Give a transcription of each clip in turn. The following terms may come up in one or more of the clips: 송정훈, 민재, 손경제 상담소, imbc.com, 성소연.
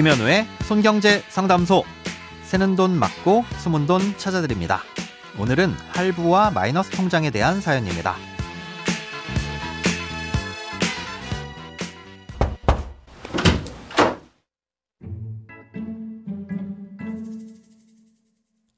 김현우의 손경제 상담소, 새는 돈 막고 숨은 돈 찾아드립니다. 오늘은 할부와 마이너스 통장에 대한 사연입니다.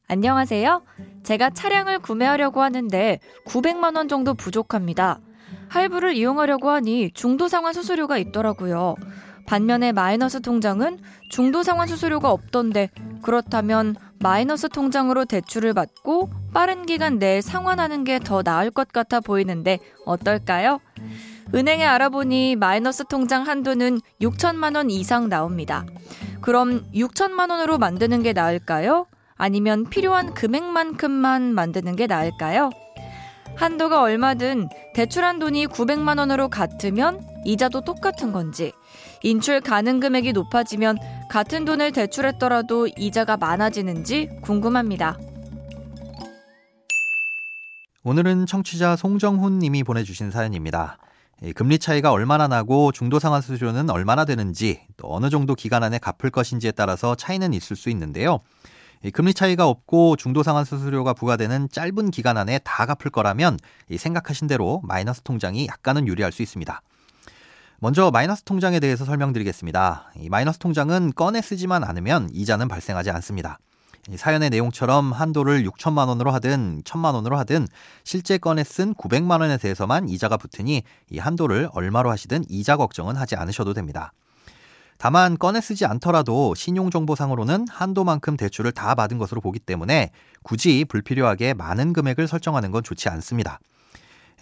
안녕하세요. 제가 차량을 구매하려고 하는데 900만 원 정도 부족합니다. 할부를 이용하려고 하니 중도상환 수수료가 있더라고요. 반면에 마이너스 통장은 중도상환 수수료가 없던데, 그렇다면 마이너스 통장으로 대출을 받고 빠른 기간 내에 상환하는 게 더 나을 것 같아 보이는데 어떨까요? 은행에 알아보니 마이너스 통장 한도는 6천만 원 이상 나옵니다. 그럼 6천만 원으로 만드는 게 나을까요? 아니면 필요한 금액만큼만 만드는 게 나을까요? 한도가 얼마든 대출한 돈이 900만 원으로 같으면 이자도 똑같은 건지, 인출 가능 금액이 높아지면 같은 돈을 대출했더라도 이자가 많아지는지 궁금합니다. 오늘은 청취자 송정훈 님이 보내주신 사연입니다. 금리 차이가 얼마나 나고 중도상환 수수료는 얼마나 되는지, 또 어느 정도 기간 안에 갚을 것인지에 따라서 차이는 있을 수 있는데요. 금리 차이가 없고 중도상환 수수료가 부과되는 짧은 기간 안에 다 갚을 거라면 생각하신 대로 마이너스 통장이 약간은 유리할 수 있습니다. 먼저 마이너스 통장에 대해서 설명드리겠습니다. 이 마이너스 통장은 꺼내 쓰지만 않으면 이자는 발생하지 않습니다. 사연의 내용처럼 한도를 6천만 원으로 하든 1천만 원으로 하든 실제 꺼내 쓴 900만 원에 대해서만 이자가 붙으니 이 한도를 얼마로 하시든 이자 걱정은 하지 않으셔도 됩니다. 다만 꺼내 쓰지 않더라도 신용정보상으로는 한도만큼 대출을 다 받은 것으로 보기 때문에 굳이 불필요하게 많은 금액을 설정하는 건 좋지 않습니다.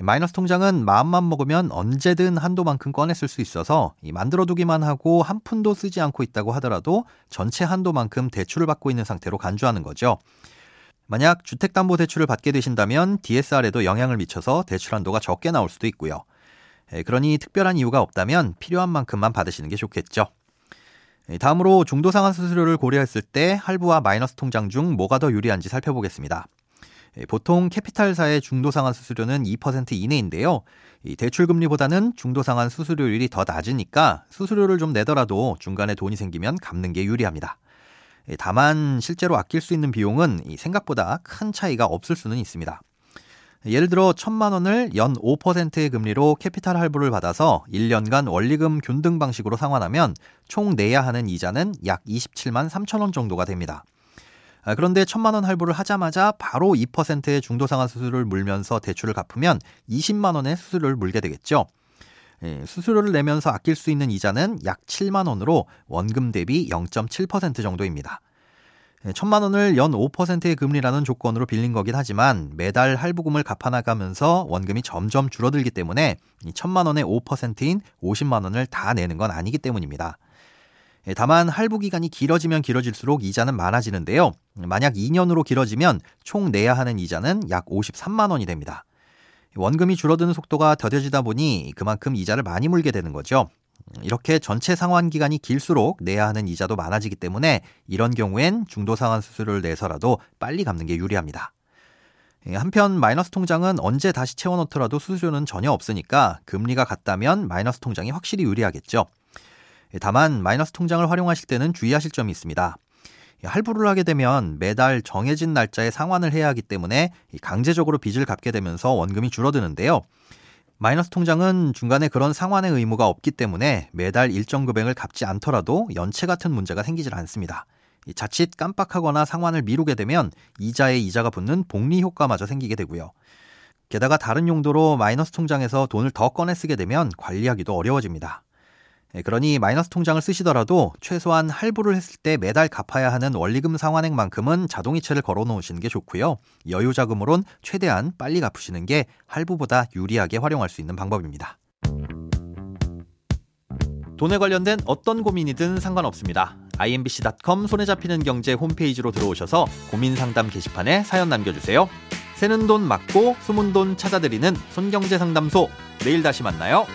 마이너스 통장은 마음만 먹으면 언제든 한도만큼 꺼내 쓸 수 있어서 만들어두기만 하고 한 푼도 쓰지 않고 있다고 하더라도 전체 한도만큼 대출을 받고 있는 상태로 간주하는 거죠. 만약 주택담보대출을 받게 되신다면 DSR에도 영향을 미쳐서 대출 한도가 적게 나올 수도 있고요. 그러니 특별한 이유가 없다면 필요한 만큼만 받으시는 게 좋겠죠. 다음으로 중도상환 수수료를 고려했을 때 할부와 마이너스 통장 중 뭐가 더 유리한지 살펴보겠습니다. 보통 캐피탈사의 중도상환 수수료는 2% 이내인데요. 대출금리보다는 중도상환 수수료율이 더 낮으니까 수수료를 좀 내더라도 중간에 돈이 생기면 갚는 게 유리합니다. 다만 실제로 아낄 수 있는 비용은 생각보다 큰 차이가 없을 수는 있습니다. 예를 들어 1,000만 원을 연 5%의 금리로 캐피탈 할부를 받아서 1년간 원리금 균등 방식으로 상환하면 총 내야 하는 이자는 약 27만 3천 원 정도가 됩니다. 그런데 1,000만 원 할부를 하자마자 바로 2%의 중도상환 수수료를 물면서 대출을 갚으면 20만 원의 수수료를 물게 되겠죠. 수수료를 내면서 아낄 수 있는 이자는 약 7만 원으로 원금 대비 0.7% 정도입니다. 1,000만 원을 연 5%의 금리라는 조건으로 빌린 거긴 하지만 매달 할부금을 갚아나가면서 원금이 점점 줄어들기 때문에 1,000만 원의 5%인 50만 원을 다 내는 건 아니기 때문입니다. 다만 할부 기간이 길어지면 길어질수록 이자는 많아지는데요. 만약 2년으로 길어지면 총 내야 하는 이자는 약 53만 원이 됩니다. 원금이 줄어드는 속도가 더뎌지다 보니 그만큼 이자를 많이 물게 되는 거죠. 이렇게 전체 상환 기간이 길수록 내야 하는 이자도 많아지기 때문에 이런 경우엔 중도상환 수수료를 내서라도 빨리 갚는 게 유리합니다. 한편 마이너스 통장은 언제 다시 채워넣더라도 수수료는 전혀 없으니까 금리가 같다면 마이너스 통장이 확실히 유리하겠죠. 다만 마이너스 통장을 활용하실 때는 주의하실 점이 있습니다. 할부를 하게 되면 매달 정해진 날짜에 상환을 해야 하기 때문에 강제적으로 빚을 갚게 되면서 원금이 줄어드는데요. 마이너스 통장은 중간에 그런 상환의 의무가 없기 때문에 매달 일정 금액을 갚지 않더라도 연체 같은 문제가 생기질 않습니다. 자칫 깜빡하거나 상환을 미루게 되면 이자에 이자가 붙는 복리 효과마저 생기게 되고요. 게다가 다른 용도로 마이너스 통장에서 돈을 더 꺼내 쓰게 되면 관리하기도 어려워집니다. 그러니 마이너스 통장을 쓰시더라도 최소한 할부를 했을 때 매달 갚아야 하는 원리금 상환액만큼은 자동이체를 걸어놓으시는 게 좋고요. 여유 자금으론 최대한 빨리 갚으시는 게 할부보다 유리하게 활용할 수 있는 방법입니다. 돈에 관련된 어떤 고민이든 상관없습니다. imbc.com 손에 잡히는 경제 홈페이지로 들어오셔서 고민 상담 게시판에 사연 남겨주세요. 새는 돈 막고 숨은 돈 찾아드리는 손경제 상담소, 내일 다시 만나요.